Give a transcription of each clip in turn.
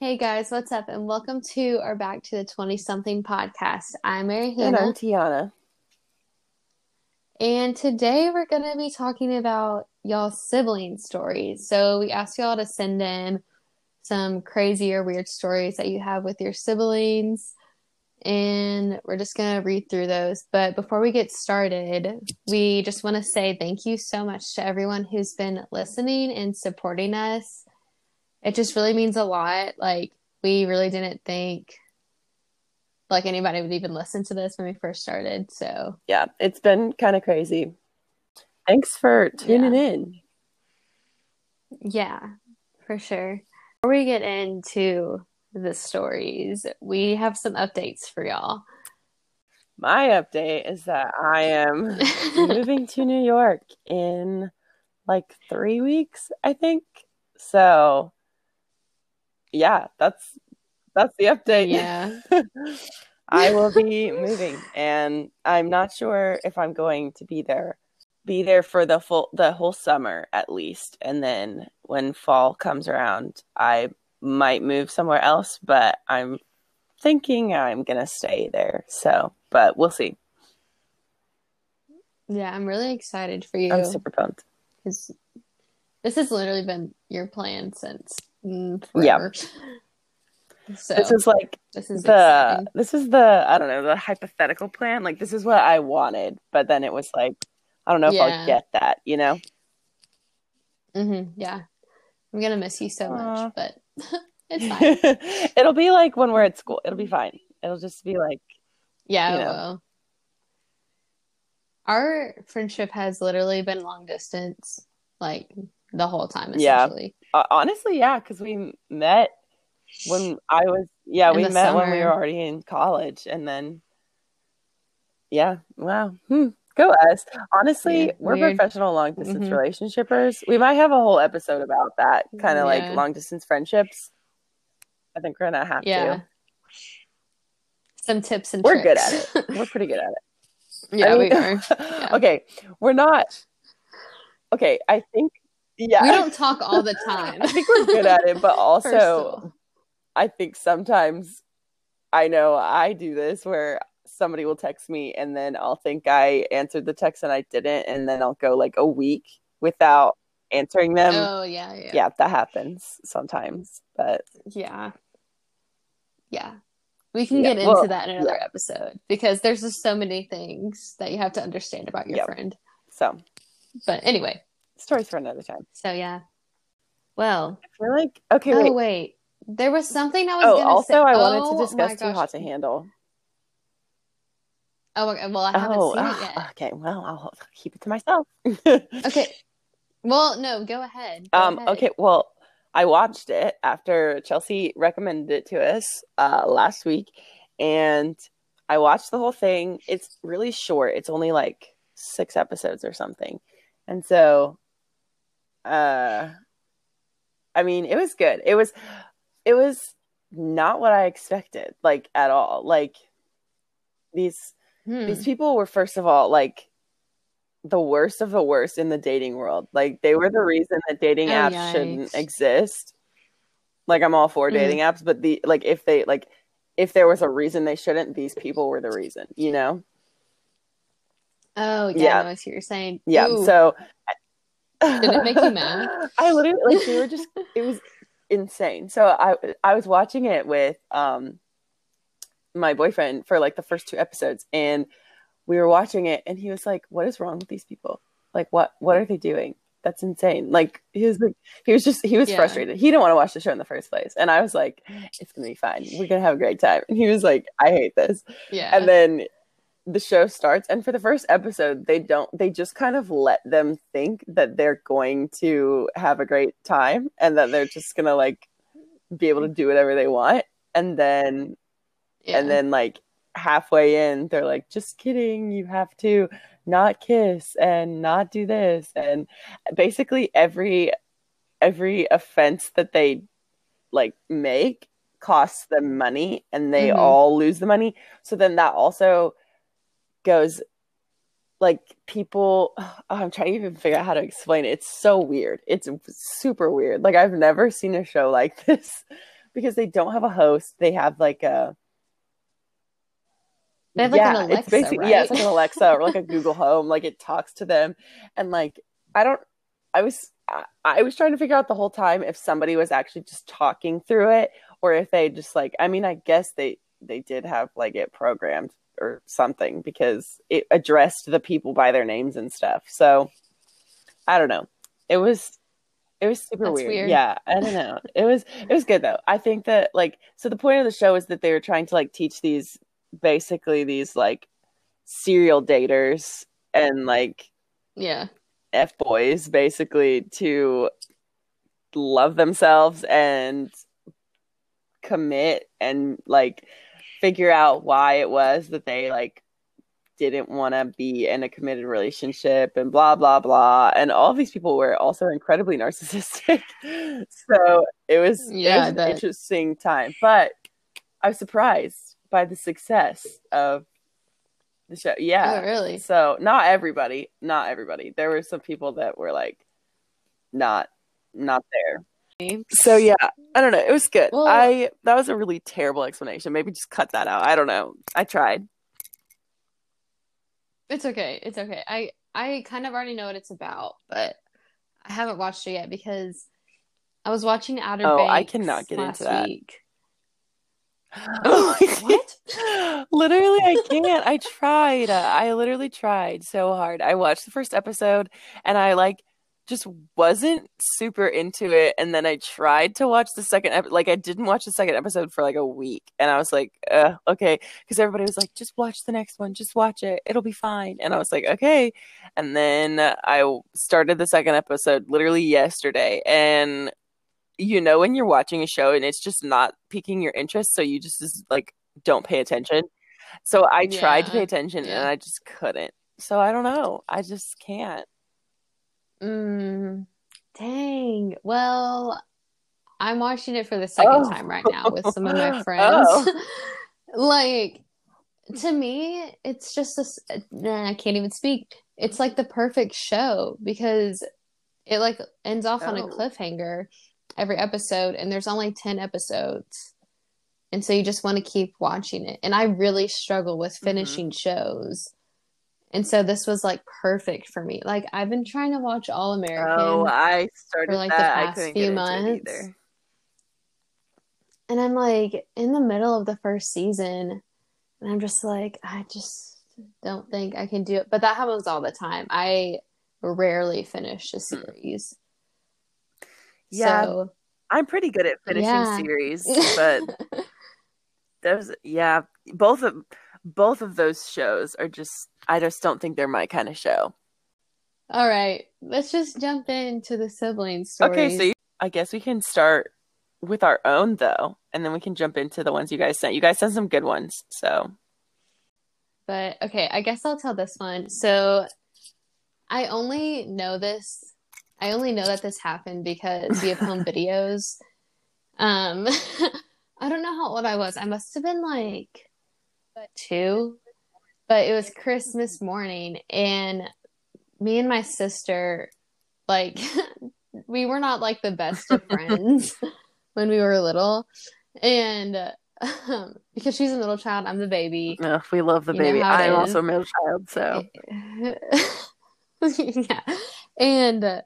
Hey guys, what's up? And welcome to or back to the 20-something podcast. I'm Mary Hannah. And I'm Tiana. And today we're going to be talking about y'all's sibling stories. So we asked y'all to send in some crazy or weird stories that you have with your siblings. And we're just going to read through those. But before we get started, we just want to say thank you so much to everyone who's been listening and supporting us. It just really means a lot. Like, we really didn't think like anybody would even listen to this when we first started. So yeah, it's been kind of crazy. Thanks for tuning in. Yeah, for sure. Before we get into the stories, we have some updates for y'all. My update is that I am moving to New York in like 3 weeks, I think. So yeah, that's the update. Yeah. I will be moving, and I'm not sure if I'm going to be there for the whole summer at least. And then when fall comes around, I might move somewhere else, but I'm thinking I'm going to stay there. So, but we'll see. Yeah, I'm really excited for you. I'm super pumped. This has literally been your plan since forever. Yeah. So this is the I don't know, the hypothetical plan. Like, this is what I wanted, but then it was like, I don't know if I'll get that, you know? Mm-hmm, yeah. I'm gonna miss you so much, but it's fine. It'll be like when we're at school. It'll be fine. It'll just be like, yeah, you know. Well, our friendship has literally been long distance, like the whole time, essentially. Yeah. Honestly, yeah, because we met when I was, when we were already in college, and then, yeah, wow, go us. Honestly, yeah, we're professional long distance relationshipers. We might have a whole episode about that, kind of like long distance friendships. I think we're gonna have to. Some tips and tricks. We're good at it. We're pretty good at it. Yeah, we are. Yeah. Okay, we're not. Okay, I think, we don't talk all the time. I think we're good at it, but also I think sometimes, I know I do this where somebody will text me and then I'll think I answered the text and I didn't, and then I'll go like a week without answering them. Oh, yeah. Yeah, that happens sometimes, but... Yeah. We can get into that in another episode, because there's just so many things that you have to understand about your friend. So... But anyway, stories for another time. So yeah, well, I feel like wait, there was something I was going to say. Also, I wanted to discuss Too Hot to Handle. Oh, well, I haven't seen it yet. Okay, well, I'll keep it to myself. Okay, well, no, go ahead. Okay, well, I watched it after Chelsea recommended it to us last week, and I watched the whole thing. It's really short. It's only like 6 episodes or something. And so, I mean, it was good. It was not what I expected, like, at all. Like, these people were, first of all, like, the worst of the worst in the dating world. Like, they were the reason that dating apps shouldn't exist. Like, I'm all for dating apps, but if there was a reason they shouldn't, these people were the reason, you know? Oh, yeah, I see what you're saying. Yeah, ooh. So... Did it make you mad? I literally, like, we were just... It was insane. So I was watching it with my boyfriend for, like, the first 2 episodes, and we were watching it, and he was like, what is wrong with these people? Like, what are they doing? That's insane. Like, he was frustrated. He didn't want to watch the show in the first place. And I was like, it's going to be fine. We're going to have a great time. And he was like, I hate this. Yeah. And then... the show starts, and for the first episode, they just kind of let them think that they're going to have a great time and that they're just gonna like be able to do whatever they want. And then like halfway in, they're like, just kidding, you have to not kiss and not do this, and basically every offense that they like make costs them money, and they all lose the money. So then that also goes like people I'm trying to even figure out how to explain it. It's so weird. It's super weird. Like, I've never seen a show like this because they don't have a host. They have like a... They have like an Alexa, it's basically, right? Yeah, it's like an Alexa or like a Google Home. Like it talks to them. And like, I was trying to figure out the whole time if somebody was actually just talking through it or if they just like, I mean, I guess they did have like it programmed or something because it addressed the people by their names and stuff. So I don't know. It was super weird. Yeah. I don't know. It was good though. I think that like, so the point of the show is that they were trying to like teach these, basically these like serial daters and like, yeah, F-boys basically to love themselves and commit and like figure out why it was that they like didn't want to be in a committed relationship and blah blah blah, and all of these people were also incredibly narcissistic. So it was an interesting time, but I was surprised by the success of the show. Yeah. Oh, really? So not everybody. There were some people that were like not there. So yeah, I don't know. It was good. Well, that was a really terrible explanation. Maybe just cut that out. I don't know. I tried. It's okay. I kind of already know what it's about, but I haven't watched it yet because I was watching Outer Banks. Oh, I cannot get into that. Oh, what? Literally, I can't. I tried. I literally tried so hard. I watched the first episode and I like just wasn't super into it. And then I tried to watch the second episode. Like I didn't watch the second episode for like a week. And I was like, okay. Because everybody was like, just watch the next one. Just watch it. It'll be fine. And I was like, okay. And then I started the second episode literally yesterday. And you know when you're watching a show and it's just not piquing your interest, so you just like don't pay attention. So I tried to pay attention and I just couldn't. So I don't know. I just can't. Dang. Well, I'm watching it for the second time right now with some of my friends. Oh. Like, to me, it's just this. I can't even speak. It's like the perfect show because it like ends off on a cliffhanger every episode, and there's only 10 episodes, and so you just want to keep watching it. And I really struggle with finishing shows, and so this was like perfect for me. Like I've been trying to watch All American I started for like that. The past few months, and I'm like in the middle of the first season, and I'm just like, I just don't think I can do it. But that happens all the time. I rarely finish a series. Yeah, so, I'm pretty good at finishing series, but those, both of those shows are just, I just don't think they're my kind of show. All right, let's just jump into the sibling stories. Okay, so I guess we can start with our own though, and then we can jump into the ones you guys sent. You guys sent some good ones, so. But okay, I guess I'll tell this one. So I only know that this happened because we have home videos. I don't know how old I was. I must have been like 2. But it was Christmas morning, and me and my sister, like, we were not like the best of friends when we were little. And because she's a middle child, I'm the baby. Oh, we love the baby. I'm also a middle child, so. Yeah. And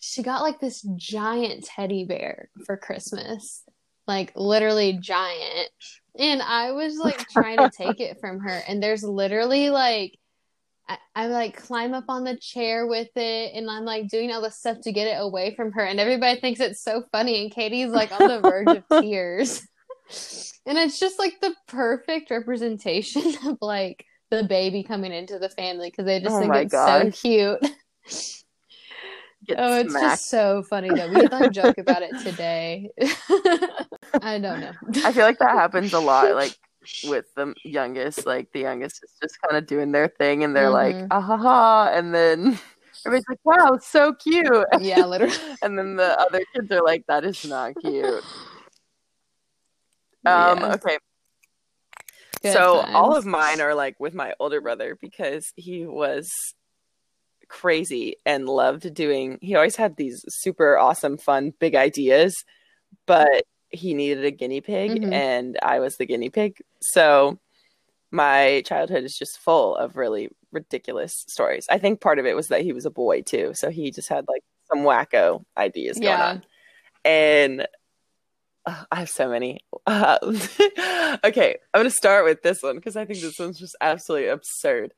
she got like this giant teddy bear for Christmas, like literally giant. And I was like trying to take it from her. And there's literally like, I like climb up on the chair with it, and I'm like doing all this stuff to get it away from her. And everybody thinks it's so funny. And Katie's like on the verge of tears. And it's just like the perfect representation of like the baby coming into the family because they just think it's so cute. It's smacked. Just so funny though. We don't joke about it today. I don't know. I feel like that happens a lot, like with the youngest. Like the youngest is just kind of doing their thing, and they're like, "Ah ha ha!" And then everybody's like, "Wow, it's so cute." Yeah, literally. And then the other kids are like, "That is not cute." Okay. Good so times. All of mine are like with my older brother because he was crazy and loved doing, he always had these super awesome fun big ideas, but he needed a guinea pig, mm-hmm. and I was the guinea pig. So my childhood is just full of really ridiculous stories. I think part of it was that he was a boy too, so he just had like some wacko ideas going on. And I have so many. Okay, I'm gonna start with this one because I think this one's just absolutely absurd.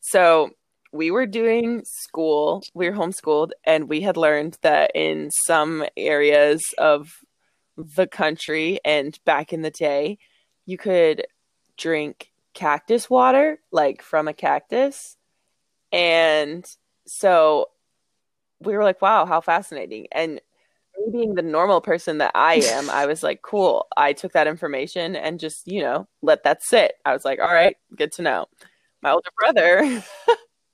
So we were doing school, we were homeschooled, and we had learned that in some areas of the country and back in the day, you could drink cactus water, like from a cactus. And so we were like, wow, how fascinating. And me being the normal person that I am, I was like, cool. I took that information and just, you know, let that sit. I was like, all right, good to know. My older brother...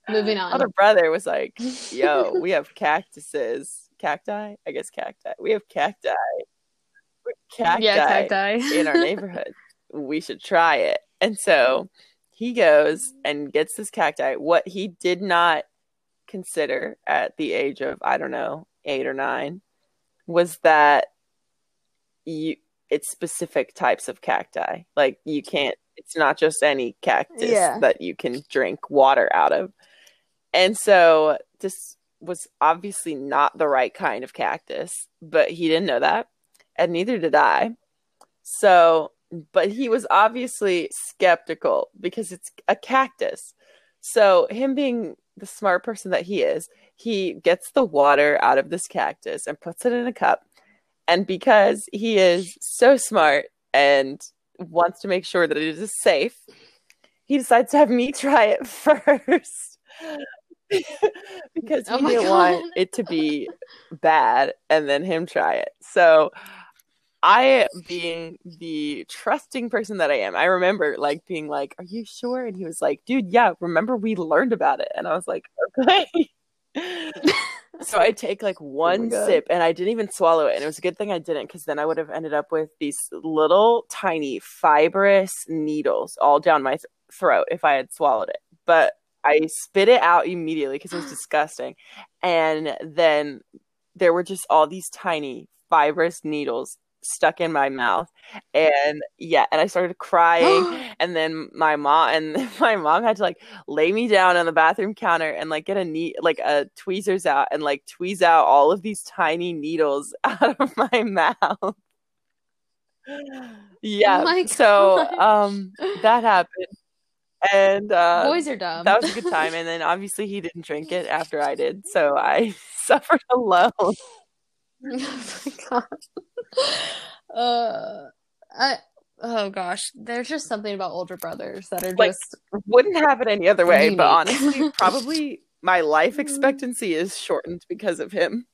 Moving on. My older brother was like, yo, we have cactuses. Cacti? I guess cacti. We have cacti. Yeah, cacti. In our neighborhood. We should try it. And so he goes and gets this cacti. What he did not consider at the age of, I don't know, 8 or 9, was that it's specific types of cacti. Like, you can't, it's not just any cactus that you can drink water out of. And so this was obviously not the right kind of cactus, but he didn't know that, and neither did I. So, but he was obviously skeptical because it's a cactus. So him being the smart person that he is, he gets the water out of this cactus and puts it in a cup. And because he is so smart and wants to make sure that it is safe, he decides to have me try it first. Because he didn't want it to be bad and then him try it. So I, being the trusting person that I am, I remember like being like, are you sure? And he was like, dude, yeah, remember we learned about it. And I was like, okay. So I take like one sip and I didn't even swallow it. And it was a good thing I didn't, because then I would have ended up with these little tiny fibrous needles all down my throat if I had swallowed it. But I spit it out immediately because it was disgusting. And then there were just all these tiny fibrous needles stuck in my mouth. And yeah, and I started crying. And then my mom had to like lay me down on the bathroom counter and like get a tweezers out and like tweeze out all of these tiny needles out of my mouth. Yeah. Oh, so that happened. And boys are dumb. That was a good time. And then obviously he didn't drink it after I did, so I suffered alone. Oh my god. There's just something about older brothers that are like, just wouldn't have it any other way. Unique. But honestly, probably my life expectancy is shortened because of him.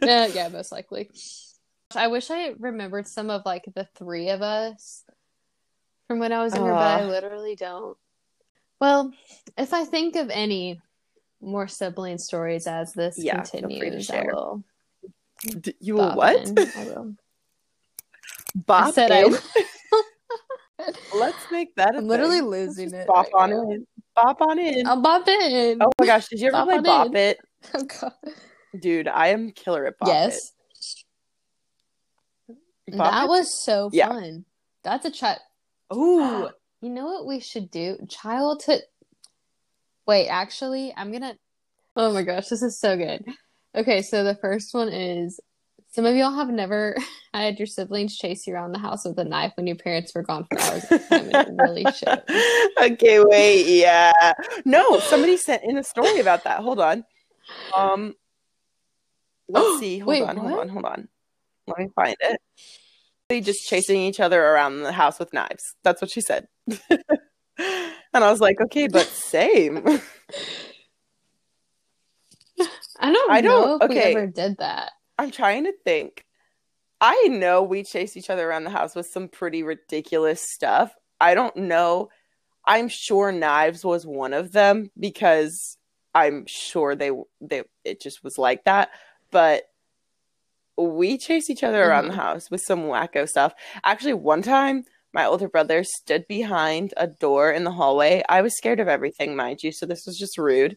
Yeah, most likely. I wish I remembered some of like the three of us from when I was younger, but I literally don't. Well, if I think of any more sibling stories as this continues, I will. You will what? I will. Bop. I said I will. Let's make that. I'm literally losing it. Bop right on now. In. Bop on in. I'll bop in. Oh my gosh! Did you ever play Bop It? Oh god. Dude, I am killer at Bop It. Bop that It? Was so fun. That's a chat. Ooh, you know what we should do? Childhood. Wait, actually, I'm gonna. Oh my gosh, this is so good. Okay, so the first one is, some of y'all have never had your siblings chase you around the house with a knife when your parents were gone for hours at a time, and it really should. Okay, wait, yeah, no, somebody sent in a story about that. Hold on. Let's see. Hold on, hold on. Let me find it. Just chasing each other around the house with knives. That's what she said. And I was like, okay, but same. I don't know if we ever did that. I'm trying to think. I know we chased each other around the house with some pretty ridiculous stuff. I don't know. I'm sure knives was one of them, because I'm sure it just was like that. But we chased each other around the house with some wacko stuff. Actually, one time, my older brother stood behind a door in the hallway. I was scared of everything, mind you, so this was just rude.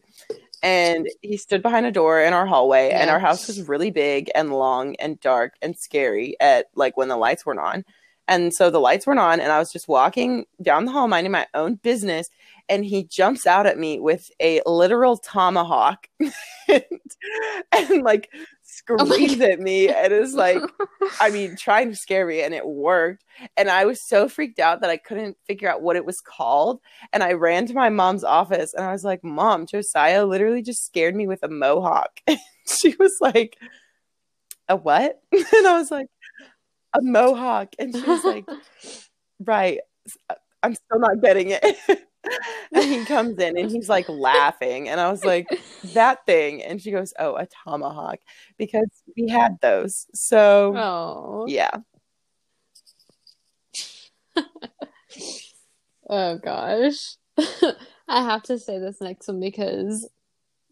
And he stood behind a door in our hallway, and our house was really big and long and dark and scary at like when the lights weren't on. And so the lights weren't on, and I was just walking down the hall minding my own business, and he jumps out at me with a literal tomahawk and like screams at me and is like, I mean, trying to scare me, and it worked. And I was so freaked out that I couldn't figure out what it was called. And I ran to my mom's office, and I was like, Mom, Josiah literally just scared me with a mohawk. And she was like, a what? And I was like, a mohawk. And she was like, right, I'm still not getting it. And he comes in and he's like laughing, and I was like, that thing. And she goes, oh, a tomahawk, because we had those. So yeah. Oh gosh. I have to say this next one because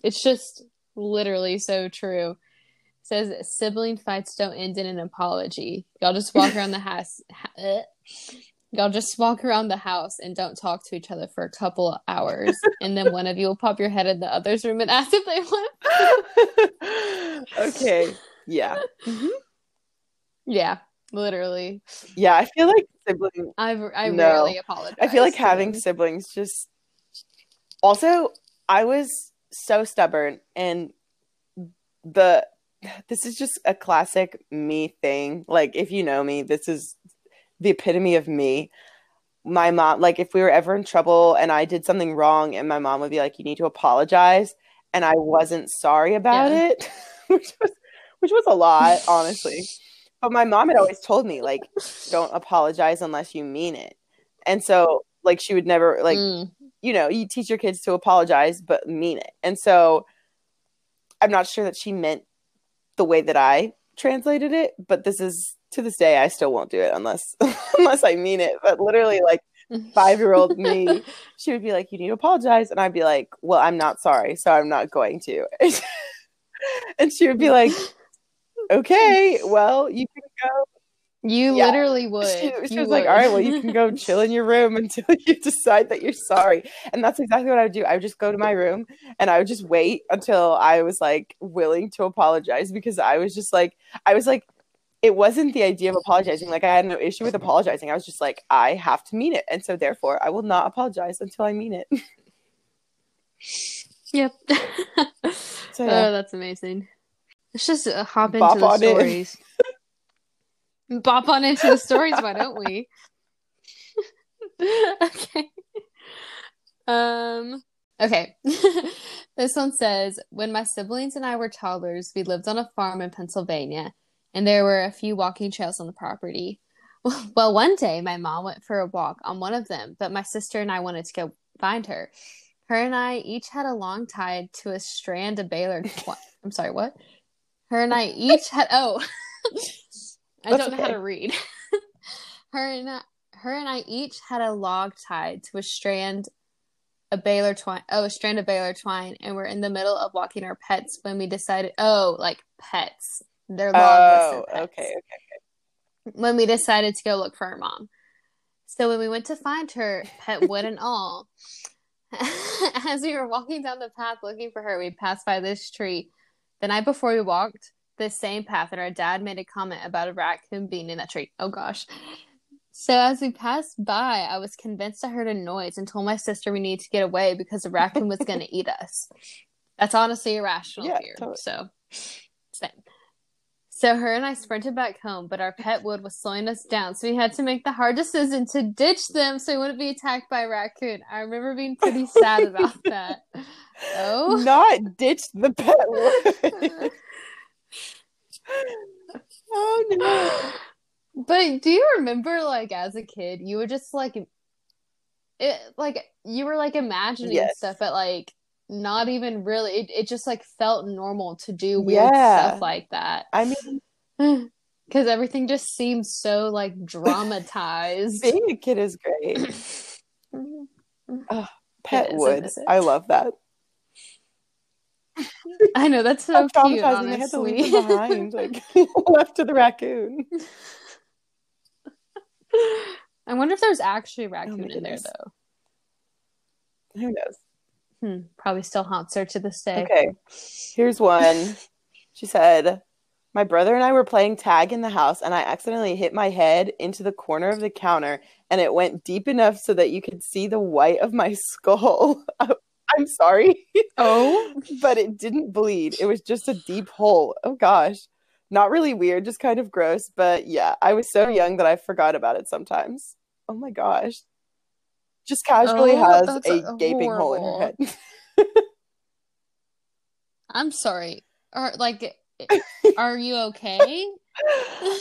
it's just literally so true. Says sibling fights don't end in an apology. Y'all just walk around the house. Y'all just walk around the house and don't talk to each other for a couple of hours, and then one of you will pop your head in the other's room and ask if they want. Okay. Yeah. Mm-hmm. Yeah. Literally. Yeah, I feel like siblings. I rarely apologize. I feel like having siblings just. Also, I was so stubborn, and this is just a classic me thing. Like, if you know me, this is the epitome of me. My mom, like, if we were ever in trouble and I did something wrong, and my mom would be like, you need to apologize. And I wasn't sorry about it, which was a lot, honestly. But my mom had always told me, like, don't apologize unless you mean it. And so, like, she would never, like, you know, you teach your kids to apologize, but mean it. And so I'm not sure that she meant the way that I translated it, but this is, to this day, I still won't do it unless I mean it. But literally, like, 5-year-old me, she would be like, you need to apologize. And I'd be like, well, I'm not sorry, so I'm not going to. And she would be like, okay, well, you can go. You literally would. She was like, all right, well, you can go chill in your room until you decide that you're sorry. And that's exactly what I would do. I would just go to my room, and I would just wait until I was, like, willing to apologize, because I was just like, it wasn't the idea of apologizing. Like, I had no issue with apologizing. I was just like, I have to mean it. And so, therefore, I will not apologize until I mean it. Yep. So, yeah. Oh, that's amazing. Let's just hop into the stories. Bop on into the stories, why don't we? Okay. Okay. This one says, when my siblings and I were toddlers, we lived on a farm in Pennsylvania, and there were a few walking trails on the property. Well, one day my mom went for a walk on one of them, but my sister and I wanted to go find her. Her and I each had a long tie to a strand of baler twine. I'm sorry, what? Her and I each had... Oh. I don't know how to read. Her and I each had a log tied to a strand of baler twine, and we're in the middle of walking our pets when we decided, pets. They're long pets. Okay. When we decided to go look for her mom. So when we went to find her, pet wood and all, as we were walking down the path looking for her, we passed by this tree. The night before we walked the same path, and our dad made a comment about a raccoon being in that tree. Oh gosh. So as we passed by, I was convinced I heard a noise and told my sister we needed to get away because the raccoon was going to eat us. That's honestly irrational fear. Totally. So same. So her and I sprinted back home, but our pet wood was slowing us down, so we had to make the hard decision to ditch them so we wouldn't be attacked by a raccoon. I remember being pretty sad about that. Oh, not ditch the pet wood. Oh no. But do you remember, like, as a kid, you were just like it, like you were like imagining stuff, but like not even really it just like felt normal to do weird stuff like that. I mean, because everything just seems so like dramatized. Being a kid is great. Oh, pet wood, I love that. I know, that's so cute, honestly. They had to leave them behind, like, left to the raccoon. I wonder if there's actually a raccoon in there, though. Who knows? Probably still haunts her to this day. Okay. Here's one. She said, my brother and I were playing tag in the house and I accidentally hit my head into the corner of the counter and it went deep enough so that you could see the white of my skull. I'm sorry. Oh. But it didn't bleed. It was just a deep hole. Oh gosh. Not really weird, just kind of gross. But yeah, I was so young that I forgot about it sometimes. Oh my gosh. Just casually has a gaping hole in her head. I'm sorry. Or like, are you okay?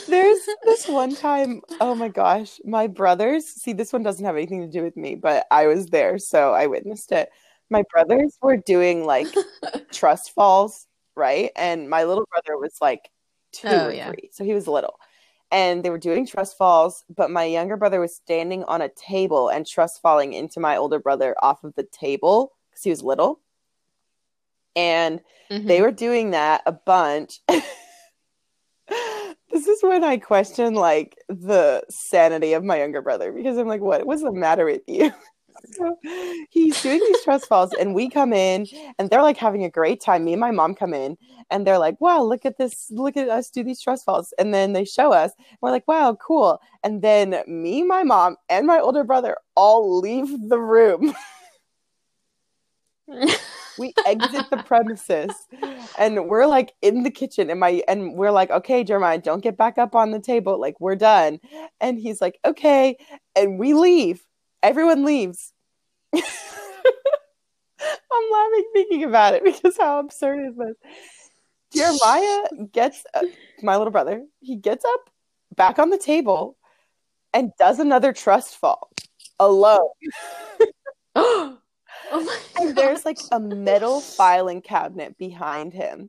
There's this one time, oh my gosh, my brothers, see, this one doesn't have anything to do with me, but I was there, so I witnessed it. My brothers were doing like trust falls, right? And my little brother was like 2 or 3, so he was little. And they were doing trust falls, but my younger brother was standing on a table and trust falling into my older brother off of the table because he was little. And they were doing that a bunch. This is when I question like the sanity of my younger brother because I'm like, what's the matter with you? So he's doing these trust falls and we come in and they're like having a great time. Me and my mom come in and they're like, wow, look at this. Look at us do these trust falls. And then they show us. And we're like, wow, cool. And then me, my mom, and my older brother all leave the room. We exit the premises and we're like in the kitchen and we're like, okay, Jeremiah, don't get back up on the table. Like we're done. And he's like, okay. And we leave. Everyone leaves. I'm laughing thinking about it because how absurd is this? Jeremiah gets up, my little brother, he gets up back on the table and does another trust fall alone. Oh my and God. There's like a metal filing cabinet behind him.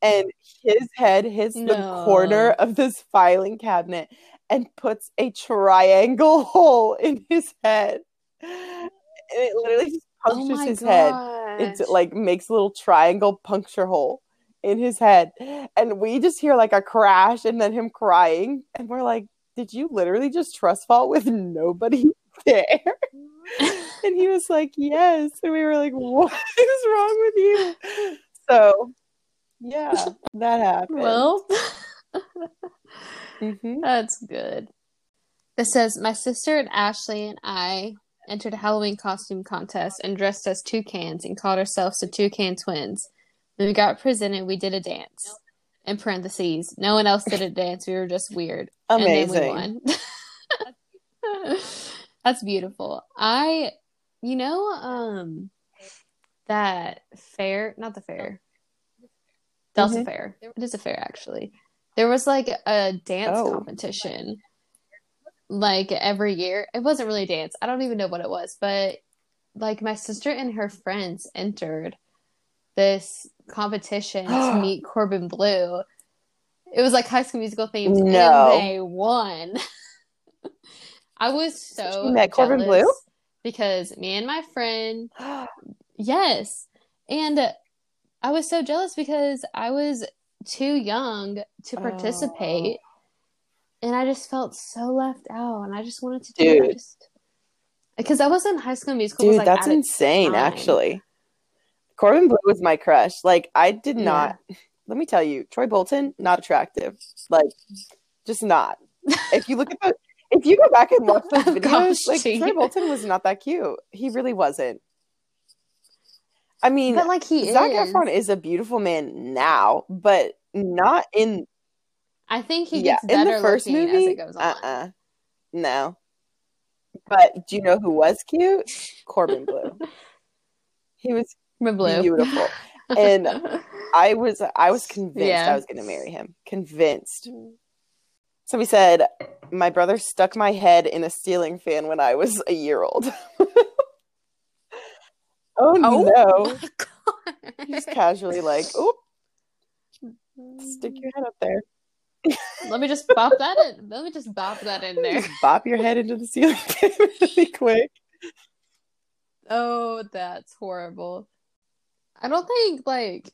And his head hits the corner of this filing cabinet and puts a triangle hole in his head. And it literally just punctures his head. It like makes a little triangle puncture hole in his head. And we just hear like a crash and then him crying. And we're like, did you literally just trust fall with nobody there? And he was like, yes. And we were like, what is wrong with you? So yeah, that happened. Well... That's good. It says, my sister and Ashley and I entered a Halloween costume contest and dressed as toucans and called ourselves the Toucan Twins. When we got presented, we did a dance. In parentheses, no one else did a dance. We were just weird. Amazing. And then we won. That's beautiful. That fair, not the fair. Delta Fair. It is a fair, actually. There was, like, a dance competition, like, every year. It wasn't really a dance. I don't even know what it was. But, like, my sister and her friends entered this competition to meet Corbin Bleu. It was, like, High School Musical themed. And they won. I was so you met Corbin Bleu? Because me and my friend. Yes. And I was so jealous because I was too young to participate and I just felt so left out and I just wanted to do it because I was in High School Musical. Dude, was, like, that's insane actually. Corbin Bleu was my crush. Like I did not let me tell you, Troy Bolton, not attractive. Like just not. If you look at if you go back and watch those videos, like Troy Bolton was not that cute. He really wasn't. I mean, but like Zac Efron is a beautiful man now, but not in. I think he gets better in the first movie as it goes on. No, but do you know who was cute? Corbin Bleu. He was beautiful, and I was convinced I was going to marry him. Convinced. Somebody said my brother stuck my head in a ceiling fan when I was a year old. Oh no. Just casually like, oop. Stick your head up there. Let me just bop that in there. Just bop your head into the ceiling really quick. Oh, that's horrible. I don't think like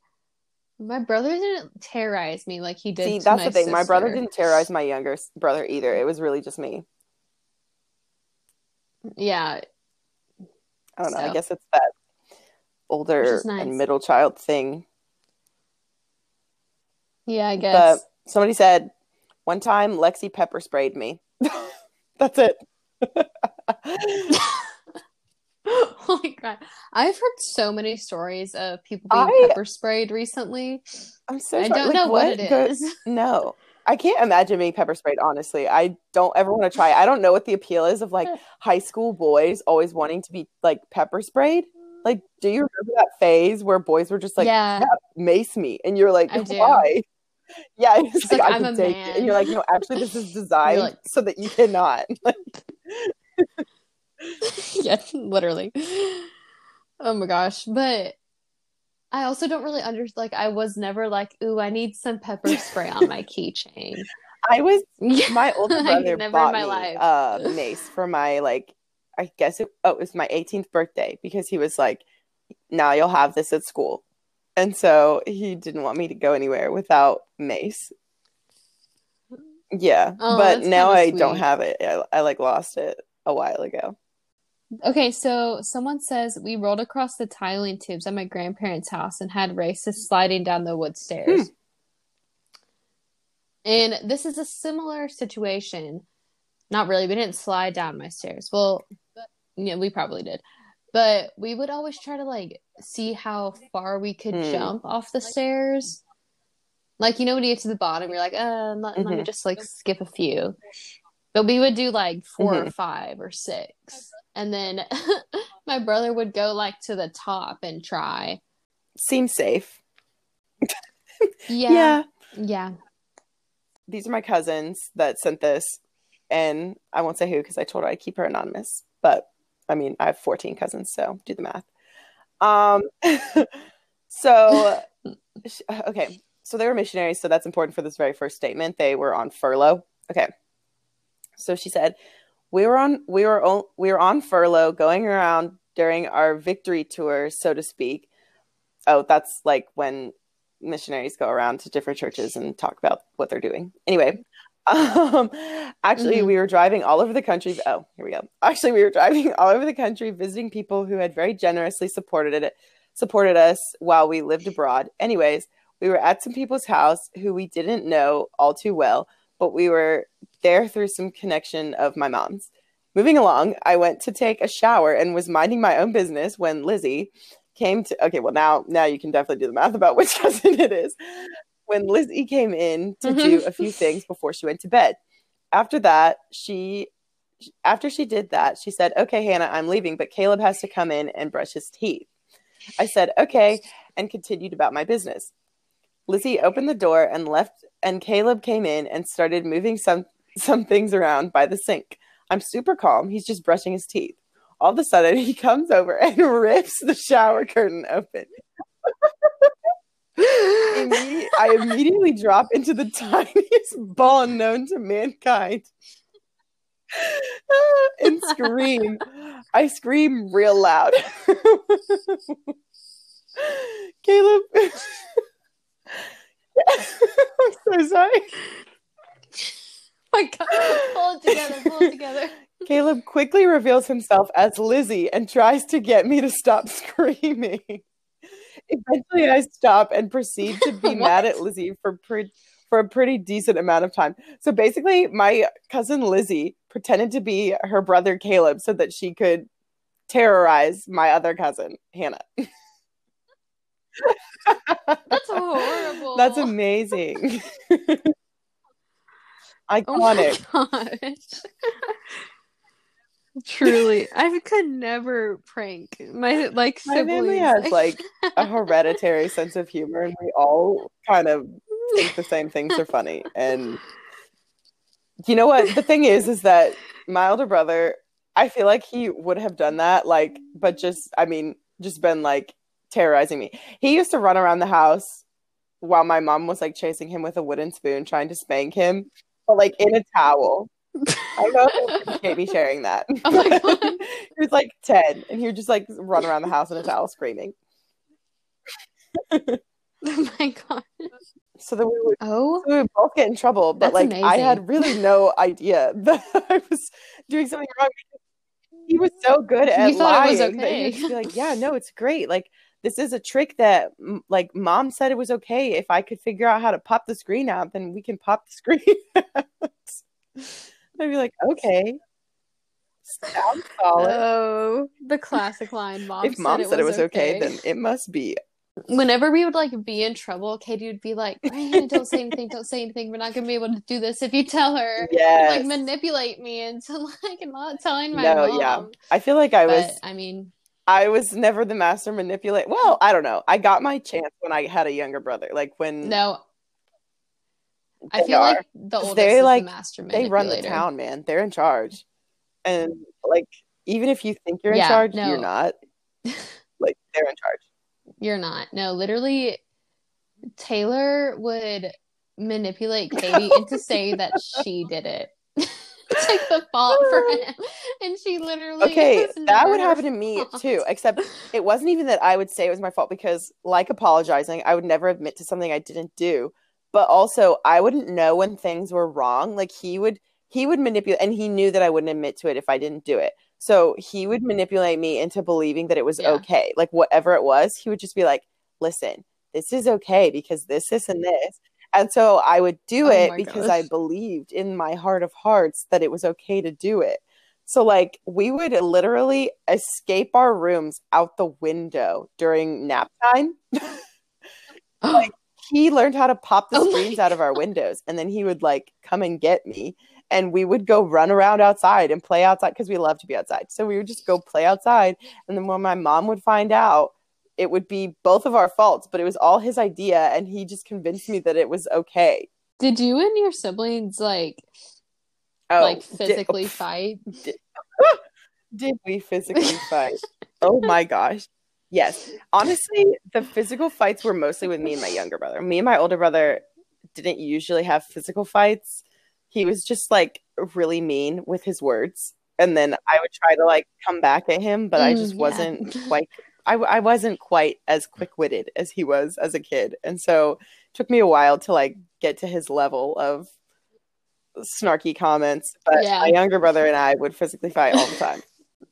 my brother didn't terrorize me like he did. See, that's the thing. My brother didn't terrorize my younger brother either. It was really just me. Yeah. I don't know. I guess it's that older nice. And middle child thing. Yeah, I guess. But somebody said, one time Lexi pepper sprayed me. That's it. Holy crap. I've heard so many stories of people being pepper sprayed recently. I'm so sorry. I don't know what it is. No. I can't imagine being pepper sprayed, honestly. I don't ever want to try it. I don't know what the appeal is of, like, high school boys always wanting to be, like, pepper sprayed. Like, do you remember that phase where boys were just like, mace me? And you're like, why? Yeah, it's like, I can take it. And you're like, no, actually, this is designed like, so that you cannot. Like, yeah, literally. Oh, my gosh. But I also don't really understand. Like, I was never like, ooh, I need some pepper spray on my keychain. My older brother bought me mace for my, like, I guess it was my 18th birthday, because he was like, nah, you'll have this at school. And so he didn't want me to go anywhere without mace. Yeah. Oh, but now I don't have it. I like lost it a while ago. Okay. So someone says, we rolled across the tiling tubes at my grandparents' house and had races sliding down the wood stairs. And this is a similar situation. Not really. We didn't slide down my stairs. Well, yeah, we probably did. But we would always try to, like, see how far we could jump off the stairs. Like, you know, when you get to the bottom, you're like, let me just, like, skip a few. But we would do, like, 4 or 5 or 6. And then my brother would go, like, to the top and try. Seems safe. Yeah. Yeah. These are my cousins that sent this. And I won't say who because I told her I'd keep her anonymous. But I mean, I have 14 cousins, so do the math. So, okay. So they were missionaries, so that's important for this very first statement. They were on furlough. Okay. So she said, we were on furlough, going around during our victory tour, so to speak. Oh, that's like when missionaries go around to different churches and talk about what they're doing. Anyway. We were driving all over the country. Oh, here we go. Actually, we were driving all over the country, visiting people who had very generously supported us while we lived abroad. Anyways, we were at some people's house who we didn't know all too well, but we were there through some connection of my mom's. Moving along, I went to take a shower and was minding my own business when Lizzie came to, okay, well now you can definitely do the math about which cousin it is. When Lizzie came in to do a few things before she went to bed. After she did that, she said, okay, Hannah, I'm leaving, but Caleb has to come in and brush his teeth. I said, okay, and continued about my business. Lizzie opened the door and left, and Caleb came in and started moving some things around by the sink. I'm super calm. He's just brushing his teeth. All of a sudden, he comes over and rips the shower curtain open. I immediately drop into the tiniest ball known to mankind and scream. I scream real loud. Caleb. I'm so sorry. My God. Pull it together. Caleb quickly reveals himself as Lizzie and tries to get me to stop screaming. Eventually, I stop and proceed to be mad at Lizzie for a pretty decent amount of time. So basically, my cousin Lizzie pretended to be her brother Caleb so that she could terrorize my other cousin, Hannah. That's horrible. That's amazing. Iconic. Oh my gosh. Truly, I could never prank my siblings. My family has a hereditary sense of humor, and we all kind of think the same things are funny. And you know what? The thing is that my older brother, I feel like he would have done that, but been terrorizing me. He used to run around the house while my mom was chasing him with a wooden spoon, trying to spank him, but in a towel. I know if you hate me sharing that. Oh my God. He was 10 and he would just run around the house in a towel screaming. Oh my God. So then we would both get in trouble, but amazing. I had really no idea that I was doing something wrong. He was so good at lying. It was okay. That he would be yeah, no, it's great. this is a trick that, like, mom said it was okay. If I could figure out how to pop the screen out, then we can pop the screen out. I'd be like, okay. Sounds solid. Oh, the classic line, mom if mom said it was okay, then it must be. Whenever we would, like, be in trouble, Katie would be like, Brianna, don't say anything, don't say anything. We're not going to be able to do this if you tell her. Yes. Like, manipulate me into, like, not telling my mom. Yeah. I feel like I was never the master manipulator. Well, I don't know. I got my chance when I had a younger brother. Like, when... No. I feel like the oldest is the master manipulator. They run the town, man. They're in charge. And, like, even if you think you're in charge, you're not. Like, they're in charge. You're not. No, literally, Taylor would manipulate Katie into saying that she did it. It's like the fault for him. And she literally... Okay, that would happen to me too. Except it wasn't even that I would say it was my fault, because, like, apologizing, I would never admit to something I didn't do. But also, I wouldn't know when things were wrong. Like, he would manipulate, and he knew that I wouldn't admit to it if I didn't do it. So he would manipulate me into believing that it was okay. Like, whatever it was, he would just be like, listen, this is okay because this, this, and this. And so I would do it because I believed in my heart of hearts that it was okay to do it. So, like, we would literally escape our rooms out the window during nap time. Like, he learned how to pop the screens out of our windows. And then he would, like, come and get me. And we would go run around outside and play outside because we love to be outside. So we would just go play outside. And then when my mom would find out, it would be both of our faults, but it was all his idea. And he just convinced me that it was okay. Did you and your siblings, like, physically fight? Did we physically fight? Oh, my gosh. Yes. Honestly, the physical fights were mostly with me and my younger brother. Me and my older brother didn't usually have physical fights. He was just, like, really mean with his words. And then I would try to, like, come back at him, but I just wasn't quite, I wasn't quite as quick-witted as he was as a kid. And so it took me a while to, like, get to his level of snarky comments. But my younger brother and I would physically fight all the time.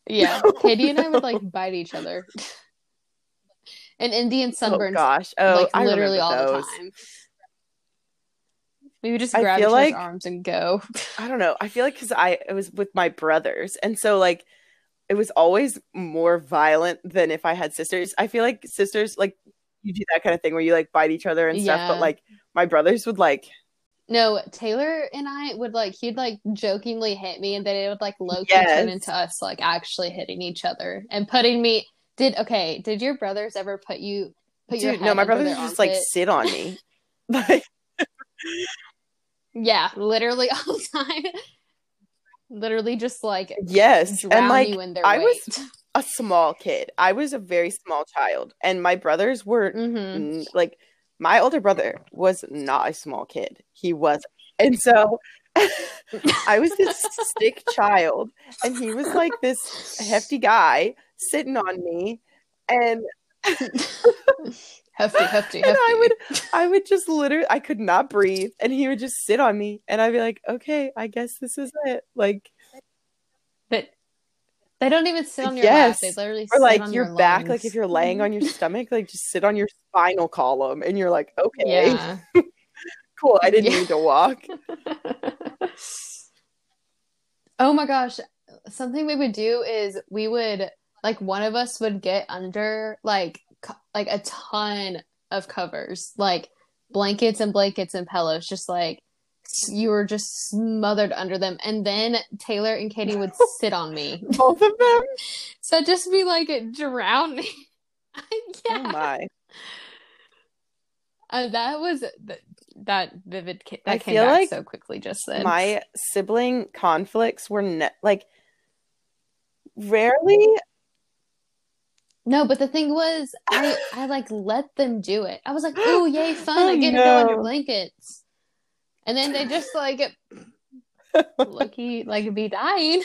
Yeah. Katie and I would, like, bite each other. And Indian sunburns. Oh, gosh. Oh, like, literally all those. The time. Maybe just grab his arms and go. I don't know. I feel like because it was with my brothers. And so, like, it was always more violent than if I had sisters. I feel like sisters, like, you do that kind of thing where you, like, bite each other and stuff. But, like, my brothers would, like... No, Taylor and I would, like, he'd, like, jokingly hit me. And then it would, like, low-key turn into us, like, actually hitting each other. And putting me... Did your brothers ever put you... Dude, your no, my brothers just, like, sit on me. Like... Yeah, literally all the time. Literally just like drown and, like, you in their weight. I was a small kid. I was a very small child, and my brothers were like, my older brother was not a small kid. He was, and so I was this sick child, and he was like this hefty guy sitting on me, and. Hefty. And I would just literally, I could not breathe, and he would just sit on me, and I'd be like, okay, I guess this is it. Like, but they don't even sit on your lap. They literally sit like on your back, lungs. Like if you're laying on your stomach, like just sit on your spinal column, and you're like, okay, cool. I didn't need to walk. Oh my gosh! Something we would do is we would like one of us would get under like a ton of covers, like blankets and pillows, just like you were just smothered under them, and then Taylor and Katie would sit on me, both of them. So just be like drown me. Yeah. Oh my. That was that vivid. That I came back like so quickly just then. My sibling conflicts were like rarely. No, but the thing was, I like let them do it. I was like, "Oh, yay, fun! I get to go under blankets," and then they just like lucky, like be dying.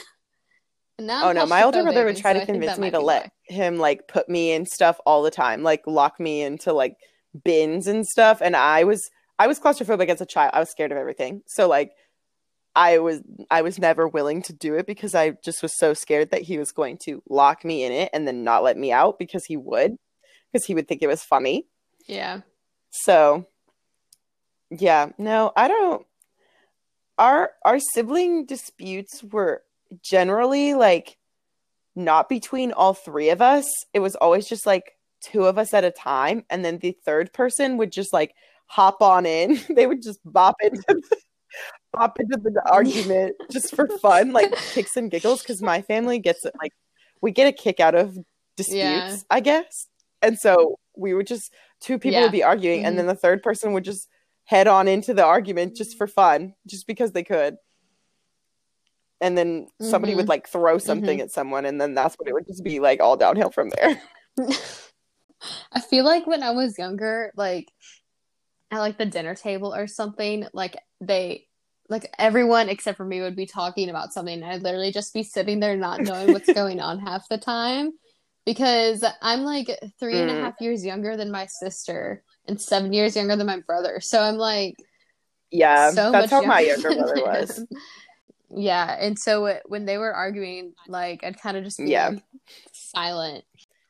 And now my older brother would try to convince me to let him like put me in stuff all the time, like lock me into like bins and stuff. And I was claustrophobic as a child. I was scared of everything, so like I was never willing to do it because I just was so scared that he was going to lock me in it and then not let me out because he would. because he would think it was funny. Yeah. So, yeah. No, I don't. Our sibling disputes were generally, like, not between all three of us. It was always just, like, two of us at a time. And then the third person would just, like, hop on in. They would just bop into the argument just for fun, like, kicks and giggles. Because my family gets it, like, we get a kick out of disputes, yeah. I guess. And so we would just, two people would be arguing. Mm-hmm. And then the third person would just head on into the argument just for fun, just because they could. And then somebody would, like, throw something at someone, and then that's what it would just be, like, all downhill from there. I feel like when I was younger, like, at, like, the dinner table or something, like, they, like, everyone except for me would be talking about something, and I'd literally just be sitting there not knowing what's going on half the time, because I'm, like, 3.5 years younger than my sister, and 7 years younger than my brother. So I'm like, yeah, so that's how my younger brother was. Yeah. And so when they were arguing, like, I'd kind of just be like, silent,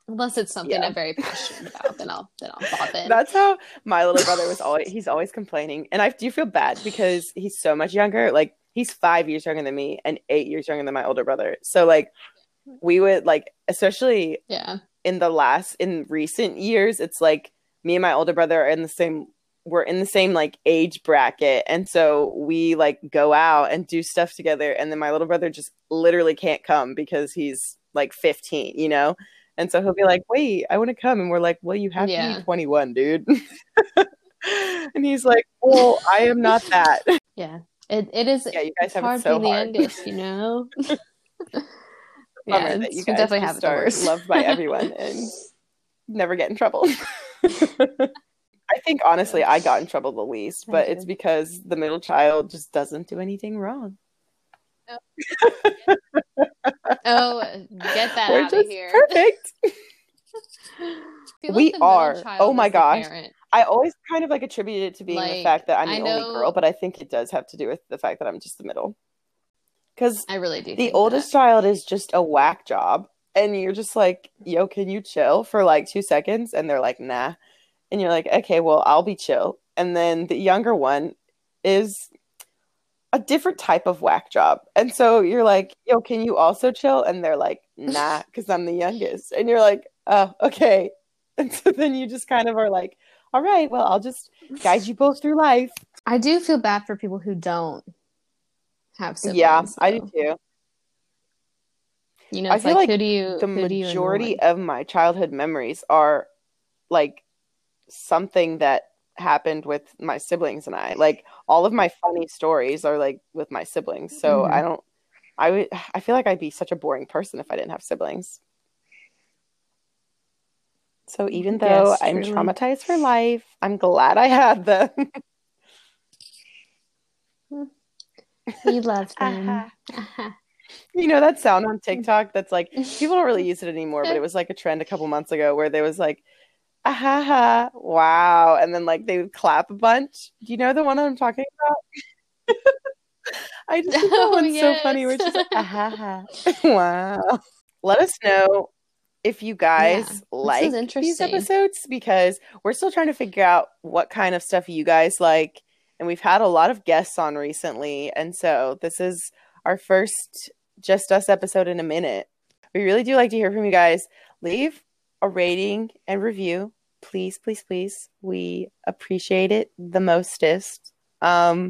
unless it's something I'm very passionate about, then I'll pop in. That's how my little brother was always. He's always complaining, and I do feel bad because he's so much younger. Like, he's 5 years younger than me and 8 years younger than my older brother. So, like, we would, like, especially in recent years, it's like, me and my older brother are we're in the same like age bracket. And so we, like, go out and do stuff together. And then my little brother just literally can't come because he's, like, 15, you know? And so he'll be like, wait, I want to come. And we're like, well, you have to be 21, dude. And he's like, well, I am not that. Yeah. It is. Yeah, you guys have hard it so being hard. The youngest, you know? Yeah, that you guys definitely have are loved by everyone and never get in trouble. I think, honestly, I got in trouble the least, but it's because the middle child just doesn't do anything wrong. Oh, get that out of here. Perfect. We are. Oh my gosh. I always kind of, like, attribute it to being, like, the fact that I'm the only girl, but I think it does have to do with the fact that I'm just the middle. Because I really do. The oldest child is just a whack job. And you're just like, yo, can you chill for, like, 2 seconds? And they're like, nah. And you're like, okay, well, I'll be chill. And then the younger one is a different type of whack job. And so you're like, yo, can you also chill? And they're like, nah, because I'm the youngest. And you're like, oh, okay. And so then you just kind of are like, all right, well, I'll just guide you both through life. I do feel bad for people who don't have siblings. Yeah, though. I do too. You know, I feel like the majority of my childhood memories are, like, something that happened with my siblings and I. Like, all of my funny stories are, like, with my siblings. So I feel like I'd be such a boring person if I didn't have siblings. So even though I'm traumatized for life, I'm glad I had them. We love them. You know that sound on TikTok that's like, people don't really use it anymore, but it was, like, a trend a couple months ago where there was, like, ah ha ha, wow, and then, like, they would clap a bunch. Do you know the one I'm talking about? I just think that one's so funny. We're just like, ah ha ha, wow. Let us know if you guys like these episodes, because we're still trying to figure out what kind of stuff you guys like, and we've had a lot of guests on recently, and so this is our first Just Us episode in a minute. We really do like to hear from you guys. Leave a rating and review, please, please, please. We appreciate it the mostest. Also,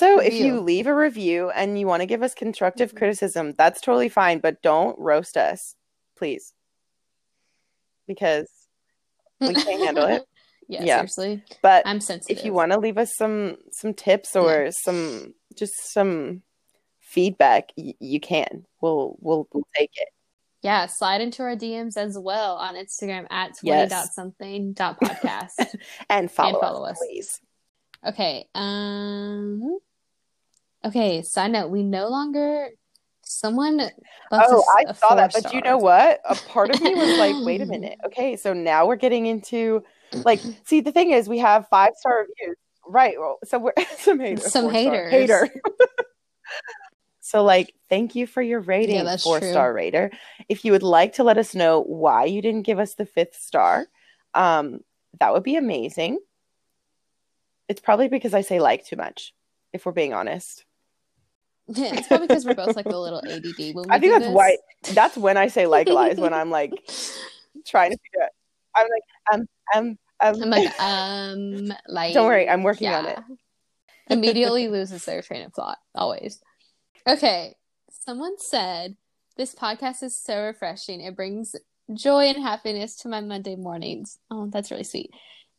if you leave a review and you want to give us constructive criticism, that's totally fine, but don't roast us, please, because we can't handle it. Yeah, seriously. But I'm sensitive. If you want to leave us some tips or some feedback, you can. We'll take it. Yeah, slide into our DMs as well on Instagram at 20.something.podcast. and follow us, please. Okay. Okay, side note, we no longer... Someone... Oh, I saw that, but you know what? A part of me was like, wait a minute. Okay, so now we're getting into... Like, see, the thing is, we have 5-star reviews. Right, well, so we're... Some haters. Hater. So, like, thank you for your rating, 4-star rater. If you would like to let us know why you didn't give us the 5th star, That would be amazing. It's probably because I say like too much, if we're being honest. Yeah, it's probably because we're both like a little ADD. When we I think that's this. Why. That's when I say like lies, when I'm like trying to figure it. I'm like, I'm like. Don't worry, I'm working on it. Immediately loses their train of thought, always. Okay, someone said, this podcast is so refreshing. It brings joy and happiness to my Monday mornings. Oh, that's really sweet.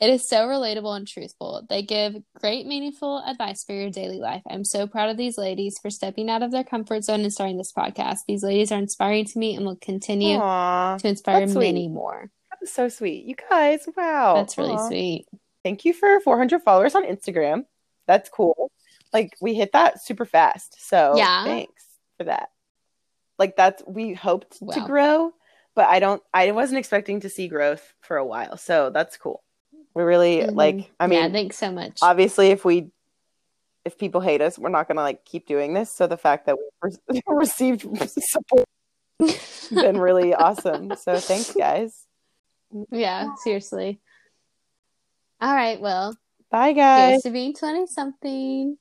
It is so relatable and truthful. They give great, meaningful advice for your daily life. I'm so proud of these ladies for stepping out of their comfort zone and starting this podcast. These ladies are inspiring to me and will continue to inspire many more. That's so sweet. You guys, wow. That's really sweet. Thank you for 400 followers on Instagram. That's cool. Like, we hit that super fast. So, thanks for that. Like, that's, we hoped to grow, but I wasn't expecting to see growth for a while. So, that's cool. We really like, I mean, thanks so much. Obviously, if people hate us, we're not gonna like keep doing this. So the fact that we received support has been really awesome. So thanks, guys. Yeah, seriously. All right, well, bye, guys. Cheers to being 20-something.